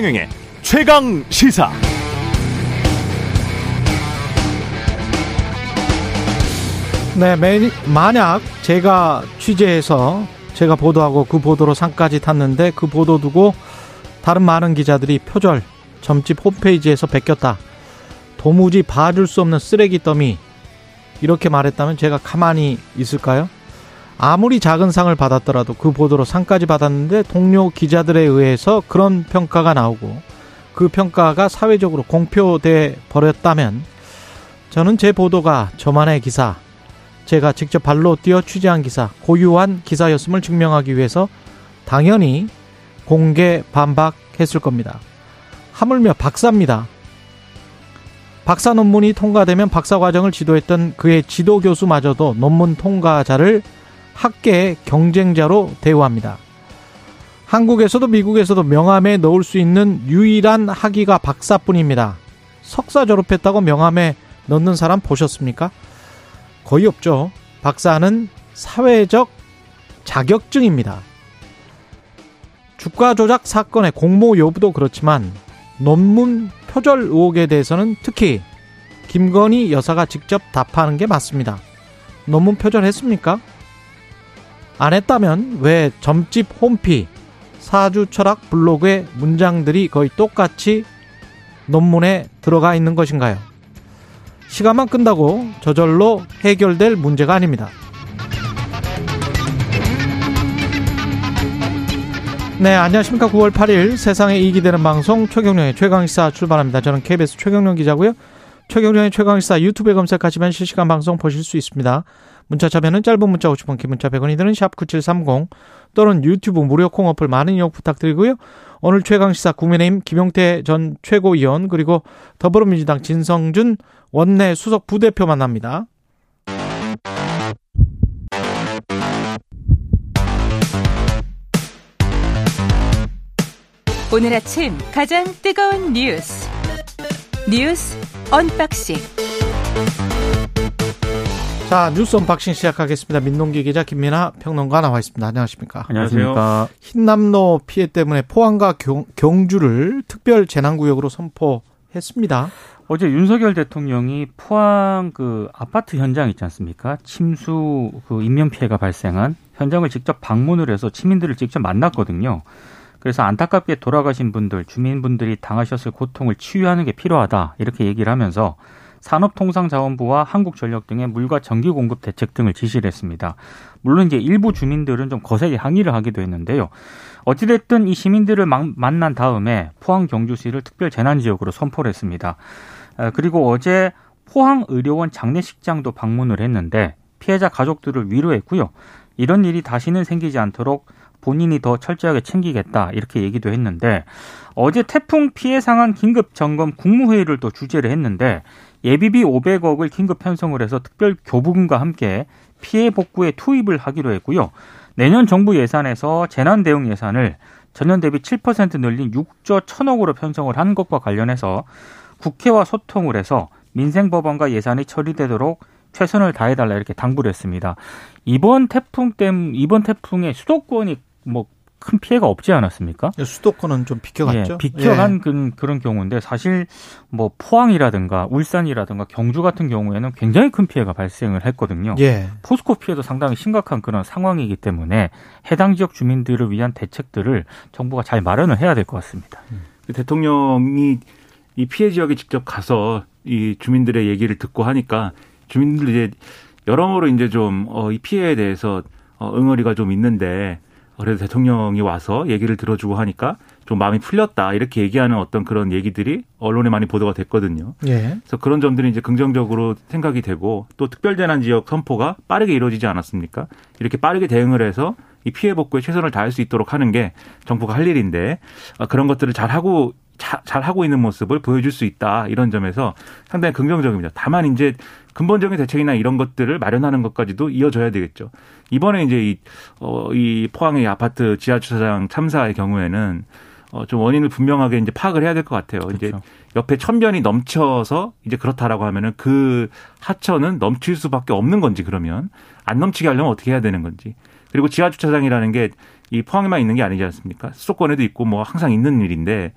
최경영의 최강시사. 네, 만약 제가 취재해서 제가 보도하고 그 보도로 상까지 탔는데 그 보도 두고 다른 많은 기자들이 표절, 점집 홈페이지에서 베꼈다, 도무지 봐줄 수 없는 쓰레기 더미, 이렇게 말했다면 제가 가만히 있을까요? 아무리 작은 상을 받았더라도 그 보도로 상까지 받았는데 동료 기자들에 의해서 그런 평가가 나오고 그 평가가 사회적으로 공표돼 버렸다면 저는 제 보도가 저만의 기사, 제가 직접 발로 뛰어 취재한 기사, 고유한 기사였음을 증명하기 위해서 당연히 공개 반박했을 겁니다. 하물며 박사입니다. 박사 논문이 통과되면 박사 과정을 지도했던 그의 지도 교수마저도 논문 통과자를 학계의 경쟁자로 대우합니다. 한국에서도 미국에서도 명함에 넣을 수 있는 유일한 학위가 박사뿐입니다. 석사 졸업했다고 명함에 넣는 사람 보셨습니까? 거의 없죠. 박사는 사회적 자격증입니다. 주가 조작 사건의 공모 여부도 그렇지만 논문 표절 의혹에 대해서는 특히 김건희 여사가 직접 답하는 게 맞습니다. 논문 표절했습니까? 안 했다면 왜 점집 홈피, 사주철학 블로그의 문장들이 거의 똑같이 논문에 들어가 있는 것인가요? 시간만 끈다고 저절로 해결될 문제가 아닙니다. 네, 안녕하십니까. 9월 8일 세상에 이익이 되는 방송 최경령의 최강시사 출발합니다. 저는 KBS 최경령 기자고요. 최경령의 최강시사 유튜브에 검색하시면 실시간 방송 보실 수 있습니다. 문자 참여는 짧은 문자 50원, 긴 문자 100원이 드는 샵9730 또는 유튜브 무료 콩 어플 많은 이용 부탁드리고요. 오늘 최강시사 국민의힘 김용태 전 최고위원 그리고 더불어민주당 진성준 원내 수석 부대표 만납니다. 오늘 아침 가장 뜨거운 뉴스 언박싱. 자, 뉴스 언박싱 시작하겠습니다. 민동기 기자, 김민하 평론가 나와 있습니다. 안녕하십니까? 안녕하세요. 힌남노 피해 때문에 포항과 경주를 특별 재난구역으로 선포했습니다. 어제 윤석열 대통령이 포항 그 아파트 현장 있지 않습니까? 침수 그 인명 피해가 발생한 현장을 직접 방문을 해서 시민들을 직접 만났거든요. 그래서 안타깝게 돌아가신 분들, 주민분들이 당하셨을 고통을 치유하는 게 필요하다, 이렇게 얘기를 하면서 산업통상자원부와 한국전력 등의 물과 전기 공급 대책 등을 지시를 했습니다. 물론 이제 일부 주민들은 좀 거세게 항의를 하기도 했는데요. 어찌됐든 이 시민들을 만난 다음에 포항 경주시를 특별 재난지역으로 선포를 했습니다. 그리고 어제 포항의료원 장례식장도 방문을 했는데 피해자 가족들을 위로했고요. 이런 일이 다시는 생기지 않도록 본인이 더 철저하게 챙기겠다, 이렇게 얘기도 했는데 어제 태풍 피해 상황 긴급점검 국무회의를 또 주재를 했는데 예비비 500억을 긴급 편성을 해서 특별 교부금과 함께 피해 복구에 투입을 하기로 했고요. 내년 정부 예산에서 재난 대응 예산을 전년 대비 7% 늘린 6조 1000억으로 편성을 한 것과 관련해서 국회와 소통을 해서 민생 법안과 예산이 처리되도록 최선을 다해달라, 이렇게 당부를 했습니다. 이번 태풍에 수도권이 뭐 큰 피해가 없지 않았습니까? 수도권은 좀 비껴갔죠. 예, 비껴간 그런 경우인데 사실 뭐 포항이라든가 울산이라든가 경주 같은 경우에는 굉장히 큰 피해가 발생을 했거든요. 예. 포스코 피해도 상당히 심각한 그런 상황이기 때문에 해당 지역 주민들을 위한 대책들을 정부가 잘 마련을 해야 될 것 같습니다. 대통령이 이 피해 지역에 직접 가서 이 주민들의 얘기를 듣고 하니까 주민들 이제 여러모로 이제 좀 이 피해에 대해서 응어리가 좀 있는데. 그래도 대통령이 와서 얘기를 들어주고 하니까 좀 마음이 풀렸다, 이렇게 얘기하는 어떤 그런 얘기들이 언론에 많이 보도가 됐거든요. 예. 그래서 그런 점들이 이제 긍정적으로 생각이 되고 또 특별재난지역 선포가 빠르게 이루어지지 않았습니까? 이렇게 빠르게 대응을 해서 이 피해 복구에 최선을 다할 수 있도록 하는 게 정부가 할 일인데 그런 것들을 잘 하고 있는 모습을 보여줄 수 있다, 이런 점에서 상당히 긍정적입니다. 다만 이제 근본적인 대책이나 이런 것들을 마련하는 것까지도 이어져야 되겠죠. 이번에 이제 이 포항의 아파트 지하주차장 참사의 경우에는 좀 원인을 분명하게 이제 파악을 해야 될 것 같아요. 그렇죠. 이제 옆에 천변이 넘쳐서 이제 그렇다라고 하면은 그 하천은 넘칠 수밖에 없는 건지, 그러면 안 넘치게 하려면 어떻게 해야 되는 건지. 그리고 지하 주차장이라는 게 이 포항에만 있는 게 아니지 않습니까? 수도권에도 있고 뭐 항상 있는 일인데,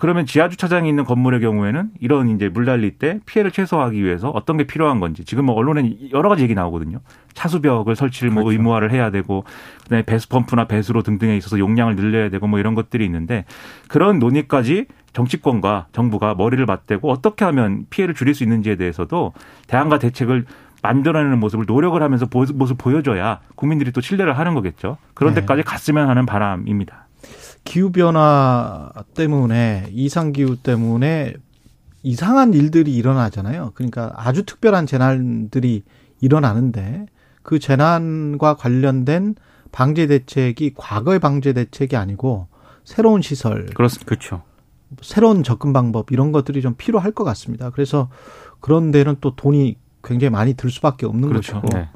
그러면 지하 주차장이 있는 건물의 경우에는 이런 이제 물 날릴 때 피해를 최소화하기 위해서 어떤 게 필요한 건지, 지금 뭐 언론에 여러 가지 얘기 나오거든요. 차수벽을 설치를 뭐 그렇죠. 의무화를 해야 되고, 그다음에 배수 펌프나 배수로 등등에 있어서 용량을 늘려야 되고 뭐 이런 것들이 있는데, 그런 논의까지 정치권과 정부가 머리를 맞대고 어떻게 하면 피해를 줄일 수 있는지에 대해서도 대안과 대책을 만들어내는 모습을 노력을 하면서 모습 보여줘야 국민들이 또 신뢰를 하는 거겠죠. 그런 데까지 갔으면 하는 바람입니다. 기후변화 때문에, 이상기후 때문에 이상한 일들이 일어나잖아요. 그러니까 아주 특별한 재난들이 일어나는데 그 재난과 관련된 방제 대책이 과거의 방제 대책이 아니고 새로운 시설. 그렇습니다. 그렇죠. 새로운 접근 방법, 이런 것들이 좀 필요할 것 같습니다. 그래서 그런 데는 또 돈이 굉장히 많이 들 수밖에 없는 그렇죠. 것이고 네.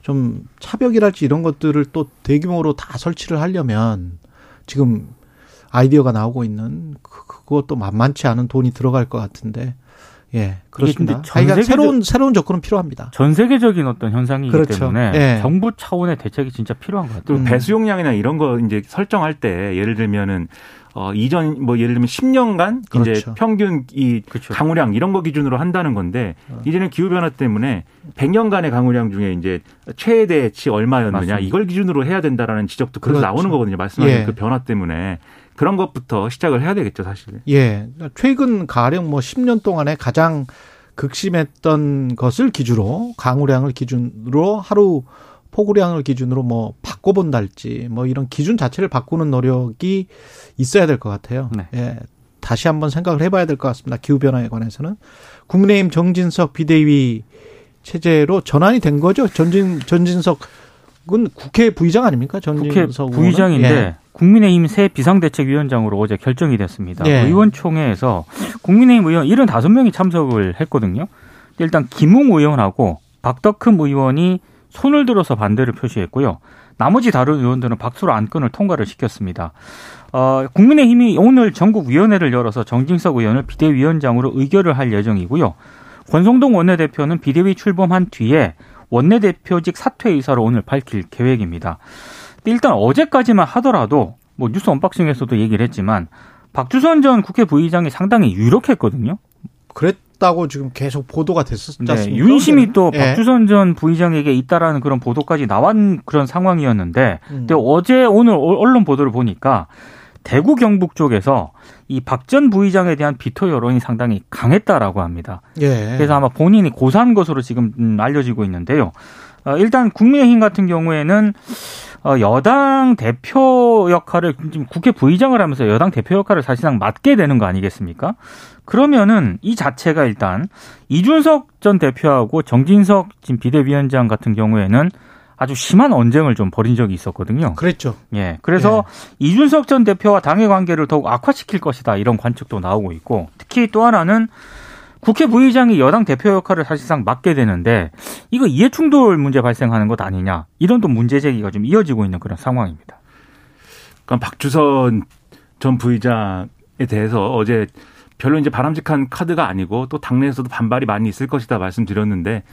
좀 차벽이랄지 이런 것들을 또 대규모로 다 설치를 하려면 지금 아이디어가 나오고 있는 그것도 만만치 않은 돈이 들어갈 것 같은데, 예, 그렇습니다. 그러니까 새로운 접근은 필요합니다. 전 세계적인 어떤 현상이기 그렇죠. 때문에 예. 정부 차원의 대책이 진짜 필요한 것 같아요. 배수 용량이나 이런 거 이제 설정할 때 예를 들면은 이전 뭐 예를 들면 10년간 그렇죠. 이제 평균 이 그렇죠. 강우량 이런 거 기준으로 한다는 건데, 이제는 기후 변화 때문에 100년간의 강우량 중에 이제 최대치 얼마였느냐 맞습니다. 이걸 기준으로 해야 된다라는 지적도 그래서 그렇죠. 나오는 거거든요. 말씀하신 예. 그 변화 때문에 그런 것부터 시작을 해야 되겠죠, 사실. 예. 최근 가령 뭐 10년 동안에 가장 극심했던 것을 기준으로, 강우량을 기준으로 하루 폭우량을 기준으로 뭐 바꿔본달지 뭐 이런 기준 자체를 바꾸는 노력이 있어야 될 것 같아요. 네. 예, 다시 한번 생각을 해봐야 될 것 같습니다. 기후변화에 관해서는. 국민의힘 정진석 비대위 체제로 전환이 된 거죠? 전진석은 국회 부의장 아닙니까? 정진석 국회 부의장인데 예. 국민의힘 새 비상대책위원장으로 어제 결정이 됐습니다. 예. 의원총회에서 국민의힘 의원 75명이 참석을 했거든요. 일단 김웅 의원하고 박덕흠 의원이 손을 들어서 반대를 표시했고요. 나머지 다른 의원들은 박수로 안건을 통과를 시켰습니다. 국민의힘이 오늘 전국위원회를 열어서 정진석 의원을 비대위원장으로 의결을 할 예정이고요. 권성동 원내대표는 비대위 출범한 뒤에 원내대표직 사퇴 의사로 오늘 밝힐 계획입니다. 일단 어제까지만 하더라도 뭐 뉴스 언박싱에서도 얘기를 했지만 박주선 전 국회 부의장이 상당히 유력했거든요. 그랬다고 지금 계속 보도가 됐었지 않습니까? 네, 윤심이 또 박주선 전 부의장에게 있다라는 그런 보도까지 나온 그런 상황이었는데, 근데 어제 오늘 언론 보도를 보니까 대구 경북 쪽에서 이 박 전 부의장에 대한 비토 여론이 상당히 강했다라고 합니다. 예. 그래서 아마 본인이 고사한 것으로 지금 알려지고 있는데요. 일단 국민의힘 같은 경우에는 여당 대표 역할을 지금 국회 부의장을 하면서 여당 대표 역할을 사실상 맡게 되는 거 아니겠습니까? 그러면은 이 자체가 일단 이준석 전 대표하고 정진석 지금 비대위원장 같은 경우에는 아주 심한 언쟁을 좀 벌인 적이 있었거든요. 그랬죠. 예. 그래서 예. 이준석 전 대표와 당의 관계를 더욱 악화시킬 것이다, 이런 관측도 나오고 있고, 특히 또 하나는 국회 부의장이 여당 대표 역할을 사실상 맡게 되는데 이거 이해충돌 문제 발생하는 것 아니냐, 이런 또 문제 제기가 좀 이어지고 있는 그런 상황입니다. 그러니까 박주선 전 부의장에 대해서 어제 별로 이제 바람직한 카드가 아니고 또 당내에서도 반발이 많이 있을 것이다 말씀드렸는데,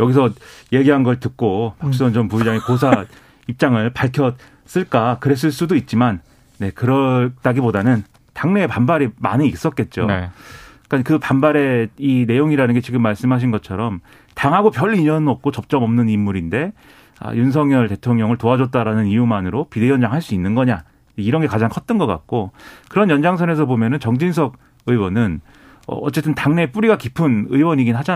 여기서 얘기한 걸 듣고 박주선 전 부의장이 고사 입장을 밝혔을까, 그랬을 수도 있지만 네, 그렇다기보다는 당내에 반발이 많이 있었겠죠. 네. 그러니까 그 반발의 이 내용이라는 게 지금 말씀하신 것처럼 당하고 별 인연은 없고 접점 없는 인물인데 윤석열 대통령을 도와줬다라는 이유만으로 비대위원장 할 수 있는 거냐, 이런 게 가장 컸던 것 같고, 그런 연장선에서 보면은 정진석 의원은 어쨌든 당내 뿌리가 깊은 의원이긴 하지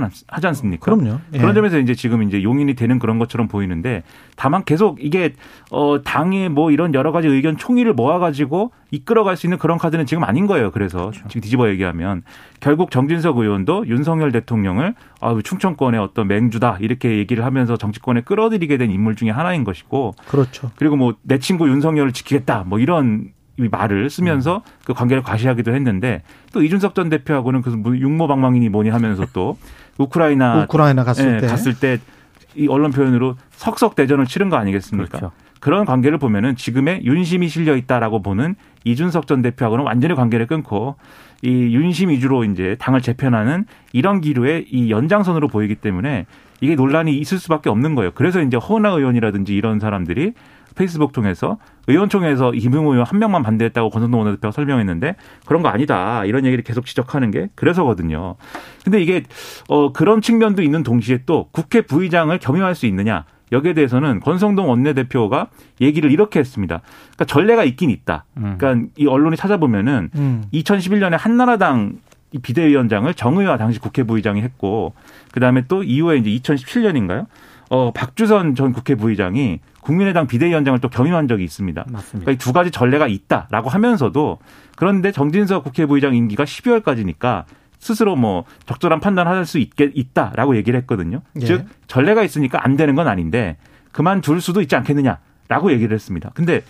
않습니까? 그럼요. 예. 그런 점에서 이제 지금 이제 용인이 되는 그런 것처럼 보이는데, 다만 계속 이게 당의 뭐 이런 여러 가지 의견 총의를 모아가지고 이끌어갈 수 있는 그런 카드는 지금 아닌 거예요. 그래서 그렇죠. 지금 뒤집어 얘기하면 결국 정진석 의원도 윤석열 대통령을 충청권의 어떤 맹주다 이렇게 얘기를 하면서 정치권에 끌어들이게 된 인물 중에 하나인 것이고, 그렇죠. 그리고 뭐 내 친구 윤석열을 지키겠다 뭐 이런. 이 말을 쓰면서 그 관계를 과시하기도 했는데, 또 이준석 전 대표하고는 그 육모방망이니 뭐니 하면서 또 우크라이나 갔을 때 이 언론 표현으로 석석대전을 치른 거 아니겠습니까? 그렇죠. 그런 관계를 보면은 지금의 윤심이 실려 있다라고 보는 이준석 전 대표하고는 완전히 관계를 끊고 이 윤심 위주로 이제 당을 재편하는 이런 기류의 이 연장선으로 보이기 때문에 이게 논란이 있을 수밖에 없는 거예요. 그래서 이제 허은하 의원이라든지 이런 사람들이 페이스북 통해서 의원총회에서 김웅 의원 한 명만 반대했다고 권성동 원내대표가 설명했는데 그런 거 아니다. 이런 얘기를 계속 지적하는 게 그래서거든요. 근데 이게 그런 측면도 있는 동시에 또 국회 부의장을 겸임할 수 있느냐. 여기에 대해서는 권성동 원내대표가 얘기를 이렇게 했습니다. 그러니까 전례가 있긴 있다. 그러니까 이 언론이 찾아보면은 2011년에 한나라당 비대위원장을 정의화 당시 국회 부의장이 했고 그다음에 또 이후에 이제 2017년인가요? 박주선 전 국회 부의장이 국민의당 비대위원장을 또 겸임한 적이 있습니다. 맞습니다. 그러니까 이 두 가지 전례가 있다라고 하면서도 그런데 정진석 국회 부의장 임기가 12월까지니까 스스로 뭐 적절한 판단할 수 있다라고 얘기를 했거든요. 예. 즉 전례가 있으니까 안 되는 건 아닌데 그만둘 수도 있지 않겠느냐라고 얘기를 했습니다. 근데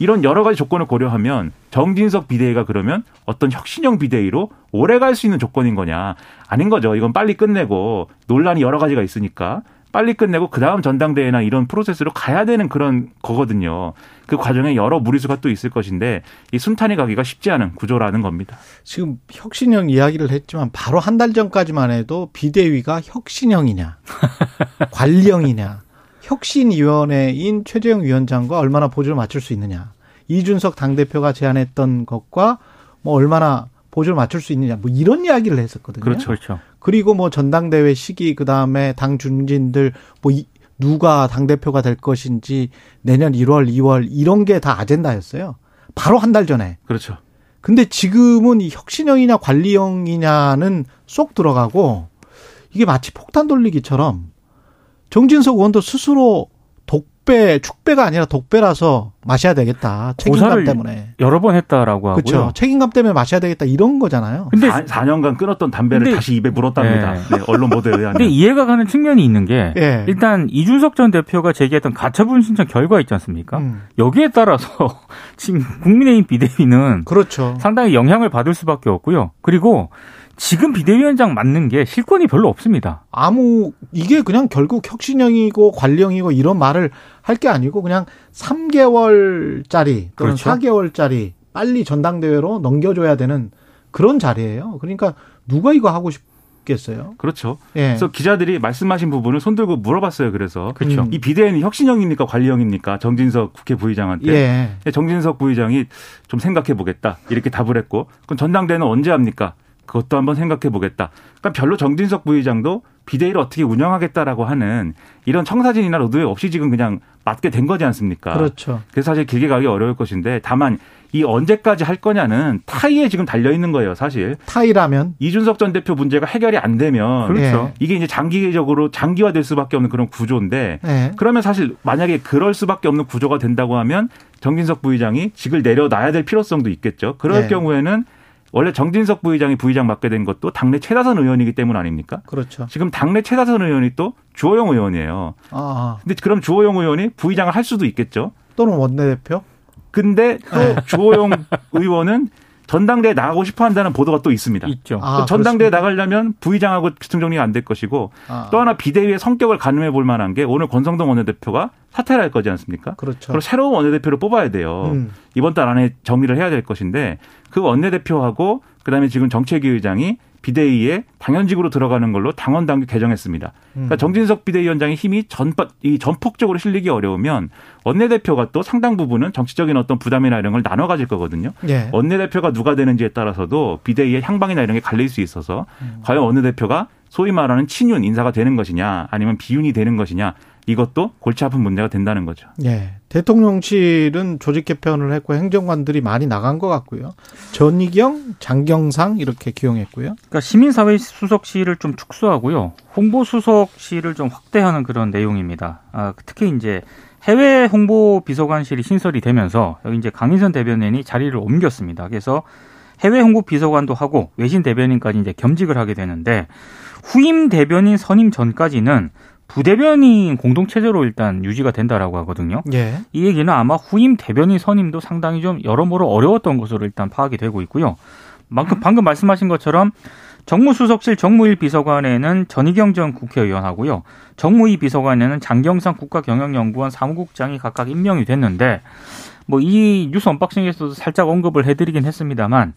이런 여러 가지 조건을 고려하면 정진석 비대위가 그러면 어떤 혁신형 비대위로 오래 갈 수 있는 조건인 거냐. 아닌 거죠. 이건 빨리 끝내고 논란이 여러 가지가 있으니까 빨리 끝내고 그다음 전당대회나 이런 프로세스로 가야 되는 그런 거거든요. 그 과정에 여러 무리수가 또 있을 것인데 이 순탄히 가기가 쉽지 않은 구조라는 겁니다. 지금 혁신형 이야기를 했지만 바로 한 달 전까지만 해도 비대위가 혁신형이냐 관리형이냐 혁신위원회인 최재형 위원장과 얼마나 보조를 맞출 수 있느냐 이준석 당대표가 제안했던 것과 뭐 얼마나 보조를 맞출 수 있느냐 뭐 이런 이야기를 했었거든요. 그렇죠, 그렇죠. 그리고 뭐 전당대회 시기 그다음에 당 중진들 뭐 누가 당대표가 될 것인지 내년 1월, 2월 이런 게 다 아젠다였어요. 바로 한 달 전에. 그렇죠. 근데 지금은 이 혁신형이냐 관리형이냐는 쏙 들어가고 이게 마치 폭탄 돌리기처럼 정진석 의원도 스스로 축배가 아니라 독배라서 마셔야 되겠다. 책임감 때문에. 여러 번 했다라고 하고요. 그렇죠. 책임감 때문에 마셔야 되겠다. 이런 거잖아요. 근데 4년간 끊었던 담배를 다시 입에 물었답니다. 네. 네, 언론 보도에 의하면. 근데 이해가 가는 측면이 있는 게 네. 일단 이준석 전 대표가 제기했던 가처분 신청 결과 있지 않습니까? 여기에 따라서 지금 국민의힘 비대위는 그렇죠. 상당히 영향을 받을 수밖에 없고요. 그리고 지금 비대위원장 맡는 게 실권이 별로 없습니다. 이게 그냥 결국 혁신형이고 관리형이고 이런 말을 할 게 아니고 그냥 3개월짜리 또는 그렇죠. 4개월짜리 빨리 전당대회로 넘겨줘야 되는 그런 자리예요. 그러니까 누가 이거 하고 싶겠어요? 그렇죠. 예. 그래서 기자들이 말씀하신 부분을 손들고 물어봤어요. 그래서 그렇죠. 이 비대위는 혁신형입니까 관리형입니까? 정진석 국회 부의장한테. 예. 정진석 부의장이 좀 생각해보겠다 이렇게 답을 했고 그럼 전당대회는 언제 합니까? 그것도 한번 생각해 보겠다. 그러니까 별로 정진석 부의장도 비대위를 어떻게 운영하겠다라고 하는 이런 청사진이나 로드맵 없이 지금 그냥 맡게 된 거지 않습니까? 그렇죠. 그래서 사실 길게 가기 어려울 것인데 다만 이 언제까지 할 거냐는 타이에 지금 달려 있는 거예요, 사실. 타이라면? 이준석 전 대표 문제가 해결이 안 되면 그렇죠. 예. 이게 이제 장기적으로 장기화될 수밖에 없는 그런 구조인데 예. 그러면 사실 만약에 그럴 수밖에 없는 구조가 된다고 하면 정진석 부의장이 직을 내려놔야 될 필요성도 있겠죠. 그럴 예. 경우에는 원래 정진석 부의장이 부의장 맡게 된 것도 당내 최다선 의원이기 때문 아닙니까? 그렇죠. 지금 당내 최다선 의원이 또 주호영 의원이에요. 근데 그럼 주호영 의원이 부의장을 할 수도 있겠죠. 또는 원내대표? 근데 또 주호영 의원은 전당대에 나가고 싶어 한다는 보도가 또 있습니다. 있죠. 전당대에 나가려면 부의장하고 비통정리가 안 될 것이고 또 하나 비대위의 성격을 가늠해 볼 만한 게 오늘 권성동 원내대표가 사퇴를 할 거지 않습니까? 그렇죠. 그리고 새로운 원내대표를 뽑아야 돼요. 이번 달 안에 정리를 해야 될 것인데 그 원내대표하고 그다음에 지금 정책위 의장이 비대위에 당연직으로 들어가는 걸로 당원 당규 개정했습니다. 그러니까 정진석 비대위원장의 힘이 전폭적으로 실리기 어려우면 원내대표가 또 상당 부분은 정치적인 어떤 부담이나 이런 걸 나눠 가질 거거든요. 예. 원내대표가 누가 되는지에 따라서도 비대위의 향방이나 이런 게 갈릴 수 있어서 과연 원내대표가 소위 말하는 친윤 인사가 되는 것이냐 아니면 비윤이 되는 것이냐 이것도 골치 아픈 문제가 된다는 거죠. 예. 대통령실은 조직 개편을 했고 행정관들이 많이 나간 것 같고요. 전희경, 장경상 이렇게 기용했고요. 그러니까 시민사회 수석실을 좀 축소하고요. 홍보 수석실을 좀 확대하는 그런 내용입니다. 특히 이제 해외 홍보 비서관실이 신설이 되면서 여기 이제 강인선 대변인이 자리를 옮겼습니다. 그래서 해외 홍보 비서관도 하고 외신 대변인까지 이제 겸직을 하게 되는데 후임 대변인 선임 전까지는 부대변인 공동체제로 일단 유지가 된다라고 하거든요. 예. 이 얘기는 아마 후임 대변인 선임도 상당히 좀 여러모로 어려웠던 것으로 일단 파악이 되고 있고요. 방금 말씀하신 것처럼 정무수석실 정무일 비서관에는 전희경 전 국회의원하고요. 정무위 비서관에는 장경상 국가경영연구원 사무국장이 각각 임명이 됐는데 뭐 이 뉴스 언박싱에서도 살짝 언급을 해드리긴 했습니다만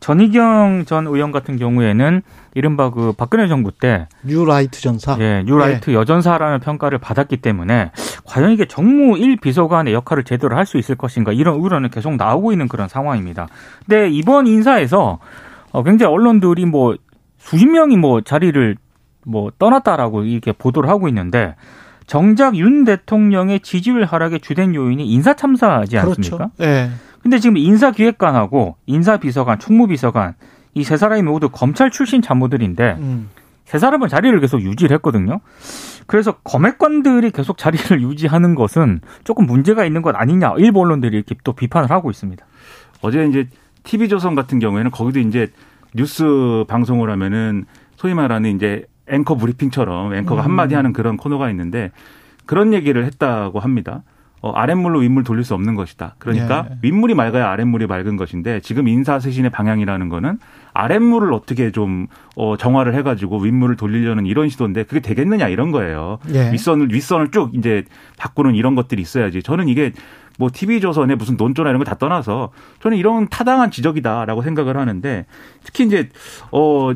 전희경 전 의원 같은 경우에는 이른바 그 박근혜 정부 때 뉴라이트 전사, 예, 뉴라이트 여전사라는 평가를 받았기 때문에 과연 이게 정무 1비서관의 역할을 제대로 할 수 있을 것인가 이런 우려는 계속 나오고 있는 그런 상황입니다. 근데 이번 인사에서 굉장히 언론들이 뭐 수십 명이 뭐 자리를 뭐 떠났다라고 이렇게 보도를 하고 있는데 정작 윤 대통령의 지지율 하락의 주된 요인이 인사 참사지 않습니까? 그렇죠. 네. 근데 지금 인사기획관하고 인사비서관, 총무비서관 이 세 사람이 모두 검찰 출신 참모들인데 세 사람은 자리를 계속 유지를 했거든요. 그래서 검핵관들이 계속 자리를 유지하는 것은 조금 문제가 있는 것 아니냐 일부 언론들이 이렇게 또 비판을 하고 있습니다. 어제 이제 TV조선 같은 경우에는 거기도 이제 뉴스 방송을 하면은 소위 말하는 이제 앵커 브리핑처럼 앵커가 한마디 하는 그런 코너가 있는데 그런 얘기를 했다고 합니다. 아랫물로 윗물 돌릴 수 없는 것이다. 그러니까 예. 윗물이 맑아야 아랫물이 맑은 것인데 지금 인사쇄신의 방향이라는 거는 아랫물을 어떻게 좀 정화를 해가지고 윗물을 돌리려는 이런 시도인데 그게 되겠느냐 이런 거예요. 예. 윗선을 쭉 이제 바꾸는 이런 것들이 있어야지. 저는 이게 뭐 TV조선의 무슨 논조나 이런 거 다 떠나서 저는 이런 타당한 지적이다라고 생각을 하는데 특히 이제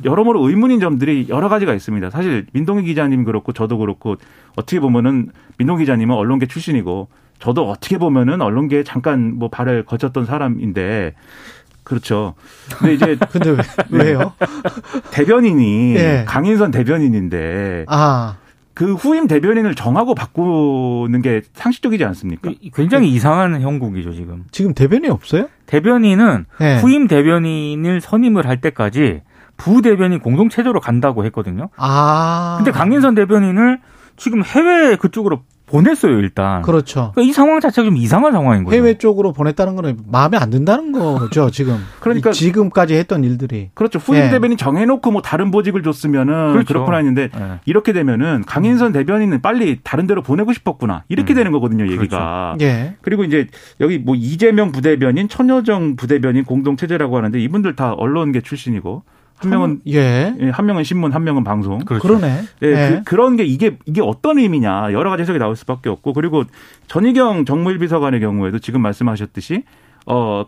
여러모로 의문인 점들이 여러 가지가 있습니다. 사실 민동기 기자님 그렇고 저도 그렇고 어떻게 보면은 민동기 기자님은 언론계 출신이고 저도 어떻게 보면은 언론계에 잠깐 뭐 발을 거쳤던 사람인데 그렇죠. 근데 이제 근데 왜요? 대변인이 네. 강인선 대변인인데 그 후임 대변인을 정하고 바꾸는 게 상식적이지 않습니까? 굉장히 이상한 형국이죠, 지금. 지금 대변인이 없어요? 대변인은 네. 후임 대변인을 선임을 할 때까지 부대변인 공동체제로 간다고 했거든요. 근데 강인선 대변인을 지금 해외 그쪽으로 보냈어요, 일단. 그렇죠. 그러니까 이 상황 자체가 좀 이상한 상황인 거죠. 해외 쪽으로 보냈다는 건 마음에 안 든다는 거죠, 지금. 그러니까. 지금까지 했던 일들이. 그렇죠. 후임 네. 대변인 정해놓고 뭐 다른 보직을 줬으면은. 그렇죠. 그렇구나 했는데 네. 이렇게 되면은 강인선 대변인은 빨리 다른 데로 보내고 싶었구나. 이렇게 되는 거거든요, 얘기가. 그렇죠. 예. 그리고 이제 여기 뭐 이재명 부대변인, 천여정 부대변인 공동체제라고 하는데 이분들 다 언론계 출신이고. 한 명은 한 명은 신문, 한 명은 방송. 그렇죠. 그러네. 예, 예. 그런 게 이게 어떤 의미냐 여러 가지 해석이 나올 수밖에 없고 그리고 전희경 정무일비서관의 경우에도 지금 말씀하셨듯이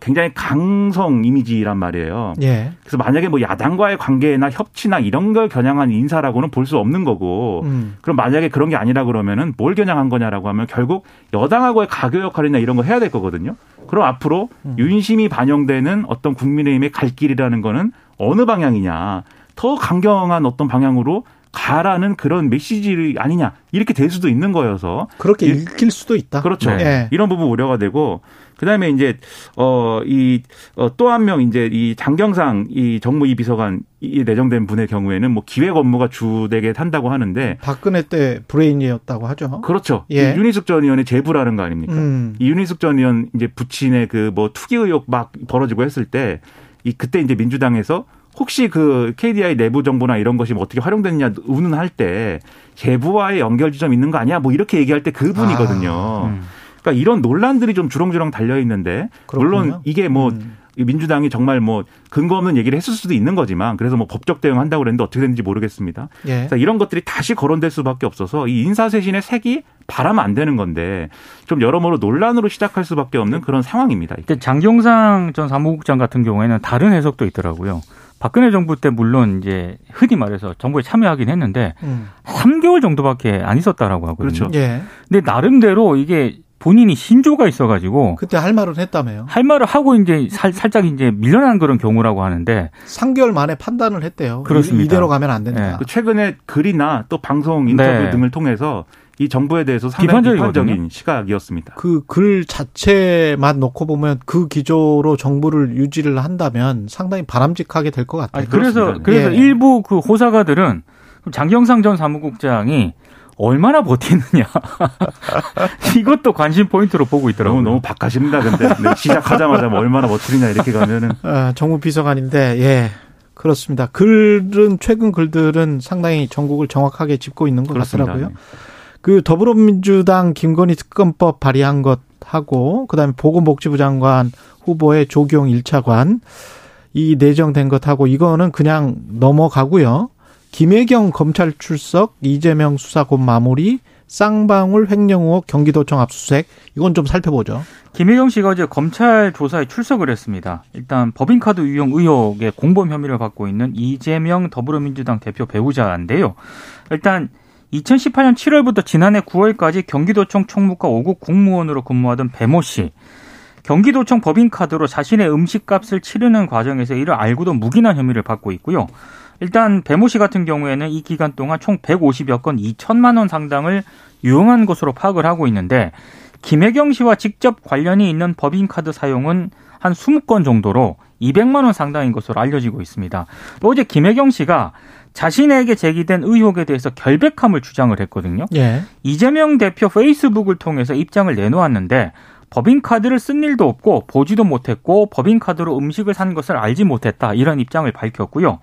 굉장히 강성 이미지란 말이에요. 예. 그래서 만약에 뭐 야당과의 관계나 협치나 이런 걸 겨냥한 인사라고는 볼 수 없는 거고 그럼 만약에 그런 게 아니라 그러면은 뭘 겨냥한 거냐라고 하면 결국 여당하고의 가교 역할이나 이런 거 해야 될 거거든요. 그럼 앞으로 윤심이 반영되는 어떤 국민의힘의 갈 길이라는 거는 어느 방향이냐 더 강경한 어떤 방향으로 가라는 그런 메시지 아니냐 이렇게 될 수도 있는 거여서 그렇게 읽힐 수도 있다. 그렇죠. 네. 이런 부분 우려가 되고 그다음에 이제 또 한 명 이제 이 장경상 이 정무위 비서관이 내정된 분의 경우에는 뭐 기획 업무가 주되게 한다고 하는데 박근혜 때 브레인이었다고 하죠. 그렇죠. 예. 윤희숙 전 의원의 제부라는 거 아닙니까? 이 윤희숙 전 의원 이제 부친의 그 뭐 투기 의혹 막 벌어지고 했을 때. 그때 이제 민주당에서 혹시 그 KDI 내부 정보나 이런 것이 뭐 어떻게 활용됐냐 의논할 때 제부와의 연결 지점 있는 거 아니야? 뭐 이렇게 얘기할 때 그분이거든요. 그러니까 이런 논란들이 좀 주렁주렁 달려 있는데 그렇군요. 물론 이게 뭐 민주당이 정말 뭐 근거 없는 얘기를 했을 수도 있는 거지만 그래서 뭐 법적 대응한다고 그랬는데 어떻게 됐는지 모르겠습니다. 예. 이런 것들이 다시 거론될 수밖에 없어서 이 인사쇄신의 색이 바라면 안 되는 건데 좀 여러모로 논란으로 시작할 수밖에 없는 그런 상황입니다. 이게. 장경상 전 사무국장 같은 경우에는 다른 해석도 있더라고요. 박근혜 정부 때 물론 이제 흔히 말해서 정부에 참여하긴 했는데 3개월 정도밖에 안 있었다라고 하거든요. 그렇죠. 예. 근데 나름대로 이게 본인이 신조가 있어가지고 그때 할 말을 했다며요. 할 말을 하고 이제 살짝 이제 밀려난 그런 경우라고 하는데 3개월 만에 판단을 했대요. 그렇습니다. 이대로 가면 안 된다. 네. 최근에 글이나 또 방송 인터뷰 네. 등을 통해서 이 정부에 대해서 상당히 비판적인 시각이었습니다. 그 글 자체만 놓고 보면 그 기조로 정부를 유지를 한다면 상당히 바람직하게 될 것 같아요. 그래서 예. 일부 그 호사가들은 장경상 전 사무국장이 얼마나 버티느냐. 이것도 관심 포인트로 보고 있더라고요. 너무 박하십니다. 근데 네, 시작하자마자 뭐 얼마나 버티느냐 이렇게 가면은. 정무 비서관인데 예. 그렇습니다. 글은 최근 글들은 상당히 전국을 정확하게 짚고 있는 것 그렇습니다. 같더라고요. 그 더불어민주당 김건희 특검법 발의한 것하고 그다음에 보건복지부 장관 후보의 조기용 1차관 이 내정된 것하고 이거는 그냥 넘어가고요. 김혜경 검찰 출석, 이재명 수사 곧 마무리, 쌍방울 횡령 의혹 경기도청 압수수색, 이건 좀 살펴보죠. 김혜경 씨가 어제 검찰 조사에 출석을 했습니다. 일단 법인카드 유용 의혹의 공범 혐의를 받고 있는 이재명 더불어민주당 대표 배우자인데요. 일단 2018년 7월부터 지난해 9월까지 경기도청 총무과 5급 공무원으로 근무하던 배모 씨. 경기도청 법인카드로 자신의 음식값을 치르는 과정에서 이를 알고도 무기한 혐의를 받고 있고요. 일단 배모 씨 같은 경우에는 이 기간 동안 총 150여 건 2천만 원 상당을 유용한 것으로 파악을 하고 있는데 김혜경 씨와 직접 관련이 있는 법인카드 사용은 한 20건 정도로 200만 원 상당인 것으로 알려지고 있습니다. 어제 김혜경 씨가 자신에게 제기된 의혹에 대해서 결백함을 주장을 했거든요. 예. 이재명 대표 페이스북을 통해서 입장을 내놓았는데 법인카드를 쓴 일도 없고 보지도 못했고 법인카드로 음식을 산 것을 알지 못했다, 이런 입장을 밝혔고요.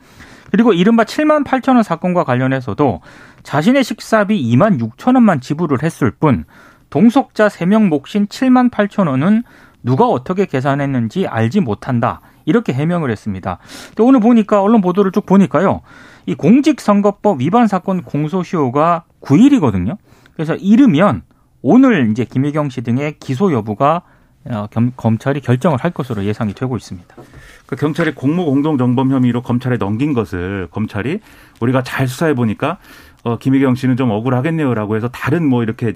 그리고 이른바 7만 8천 원 사건과 관련해서도 자신의 식사비 2만 6천 원만 지불을 했을 뿐 동석자 3명 몫인 7만 8천 원은 누가 어떻게 계산했는지 알지 못한다, 이렇게 해명을 했습니다. 또 오늘 보니까 언론 보도를 쭉 보니까요, 이 공직선거법 위반 사건 공소시효가 9일이거든요. 그래서 이르면 오늘 이제 김혜경 씨 등의 기소 여부가 검찰이 결정을 할 것으로 예상이 되고 있습니다. 그 경찰이 공모공동정범 혐의로 검찰에 넘긴 것을 검찰이 우리가 잘 수사해 보니까 김혜경 씨는 좀 억울하겠네요라고 해서 다른 뭐 이렇게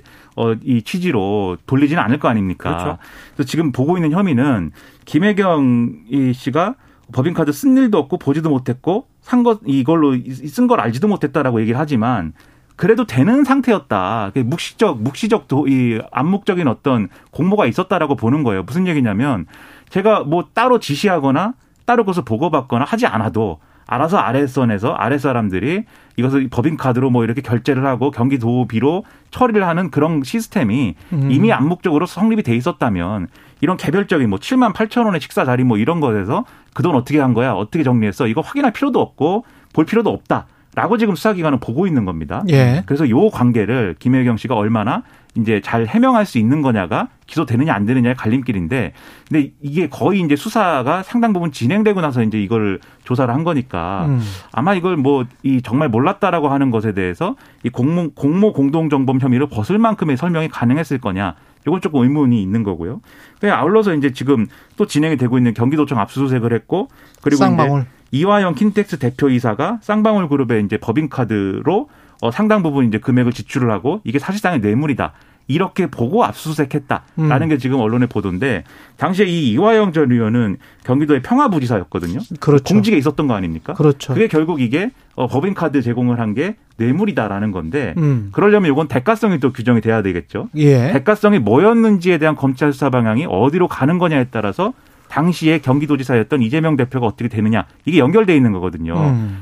이 취지로 돌리지는 않을 거 아닙니까? 그렇죠. 그래서 지금 보고 있는 혐의는 김혜경 씨가 법인카드 쓴 일도 없고 보지도 못했고 산 것 이걸로 쓴 걸 알지도 못했다라고 얘기를 하지만. 그래도 되는 상태였다. 묵시적 이 암묵적인 어떤 공모가 있었다라고 보는 거예요. 무슨 얘기냐면 제가 뭐 따로 지시하거나 따로 것을 보고받거나 하지 않아도 알아서 아랫선에서 아랫사람들이 이것을 법인카드로 뭐 이렇게 결제를 하고 경기도비로 처리를 하는 그런 시스템이 이미 암묵적으로 성립이 돼 있었다면 이런 개별적인 뭐 7만 8천 원의 식사 자리 뭐 이런 것에서 그 돈 어떻게 한 거야? 어떻게 정리했어? 이거 확인할 필요도 없고 볼 필요도 없다. 라고 지금 수사기관은 보고 있는 겁니다. 예. 그래서 요 관계를 김혜경 씨가 얼마나 이제 잘 해명할 수 있는 거냐가 기소되느냐 안 되느냐의 갈림길인데, 근데 이게 거의 이제 수사가 상당 부분 진행되고 나서 이제 이걸 조사를 한 거니까 아마 이걸 뭐 이 정말 몰랐다라고 하는 것에 대해서 이 공모 공동정범 혐의를 벗을 만큼의 설명이 가능했을 거냐. 이건 조금 의문이 있는 거고요. 아울러서 이제 지금 또 진행이 되고 있는 경기도청 압수수색을 했고, 그리고 쌍방울. 이제 이화영 킨텍스 대표이사가 쌍방울 그룹의 이제 법인카드로 상당 부분 이제 금액을 지출을 하고 이게 사실상의 뇌물이다. 이렇게 보고 압수수색했다라는 게 지금 언론의 보도인데 당시에 이 이화영 전 의원은 경기도의 평화부지사였거든요. 그렇죠. 공직에 있었던 거 아닙니까? 그렇죠. 그게 결국 이게 법인카드 제공을 한 게 뇌물이다라는 건데 그러려면 이건 대가성이 또 규정이 돼야 되겠죠. 예. 대가성이 뭐였는지에 대한 검찰 수사 방향이 어디로 가는 거냐에 따라서 당시에 경기도지사였던 이재명 대표가 어떻게 되느냐. 이게 연결되어 있는 거거든요.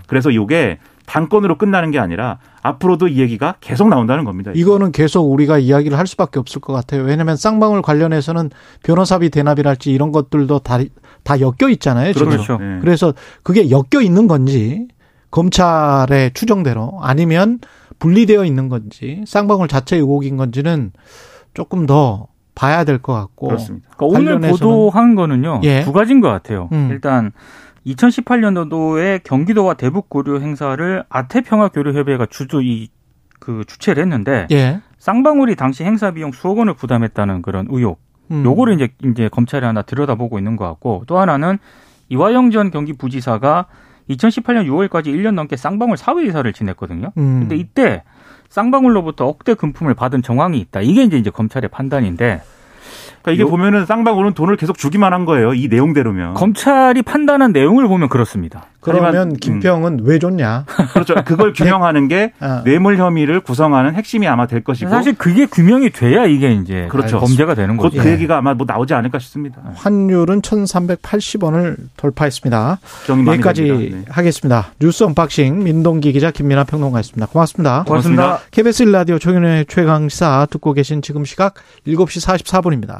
그래서 이게 당권으로 끝나는 게 아니라 앞으로도 이 얘기가 계속 나온다는 겁니다. 이거는 계속 우리가 이야기를 할 수밖에 없을 것 같아요. 왜냐하면 쌍방울 관련해서는 변호사비 대납이랄지 이런 것들도 다 엮여 있잖아요. 지금. 그렇죠. 네. 그래서 그게 엮여 있는 건지 검찰의 추정대로 아니면 분리되어 있는 건지 쌍방울 자체 의혹인 건지는 조금 더 봐야 될 것 같고. 그렇습니다. 그러니까 오늘 보도한 거는요. 예. 두 가지인 것 같아요. 일단 2018년도에 경기도와 대북 교류 행사를 아태평화교류협의회가 주최를 했는데 예. 쌍방울이 당시 행사 비용 수억 원을 부담했다는 그런 의혹. 요거를 이제 검찰이 하나 들여다보고 있는 것 같고 또 하나는 이화영 전 경기부지사가 2018년 6월까지 1년 넘게 쌍방울 사회이사를 지냈거든요. 근데 이때 쌍방울로부터 억대 금품을 받은 정황이 있다. 이게 이제 검찰의 판단인데. 그러니까 이게 보면은 쌍방울은 돈을 계속 주기만 한 거예요. 이 내용대로면. 검찰이 판단한 내용을 보면 그렇습니다. 그러면 김평은 왜 줬냐. 그렇죠. 그걸 규명하는 게 뇌물 혐의를 구성하는 핵심이 아마 될 것이고. 사실 그게 규명이 돼야 이게 이제 그렇죠. 범죄가 되는 거죠. 곧 그 얘기가 아마 뭐 나오지 않을까 싶습니다. 환율은 1,380원을 돌파했습니다. 여기까지 네. 하겠습니다. 뉴스 언박싱 민동기 기자 김민하 평론가였습니다. 고맙습니다. 고맙습니다. KBS 1라디오 최경영의 최강시사 듣고 계신 지금 시각 7시 44분입니다.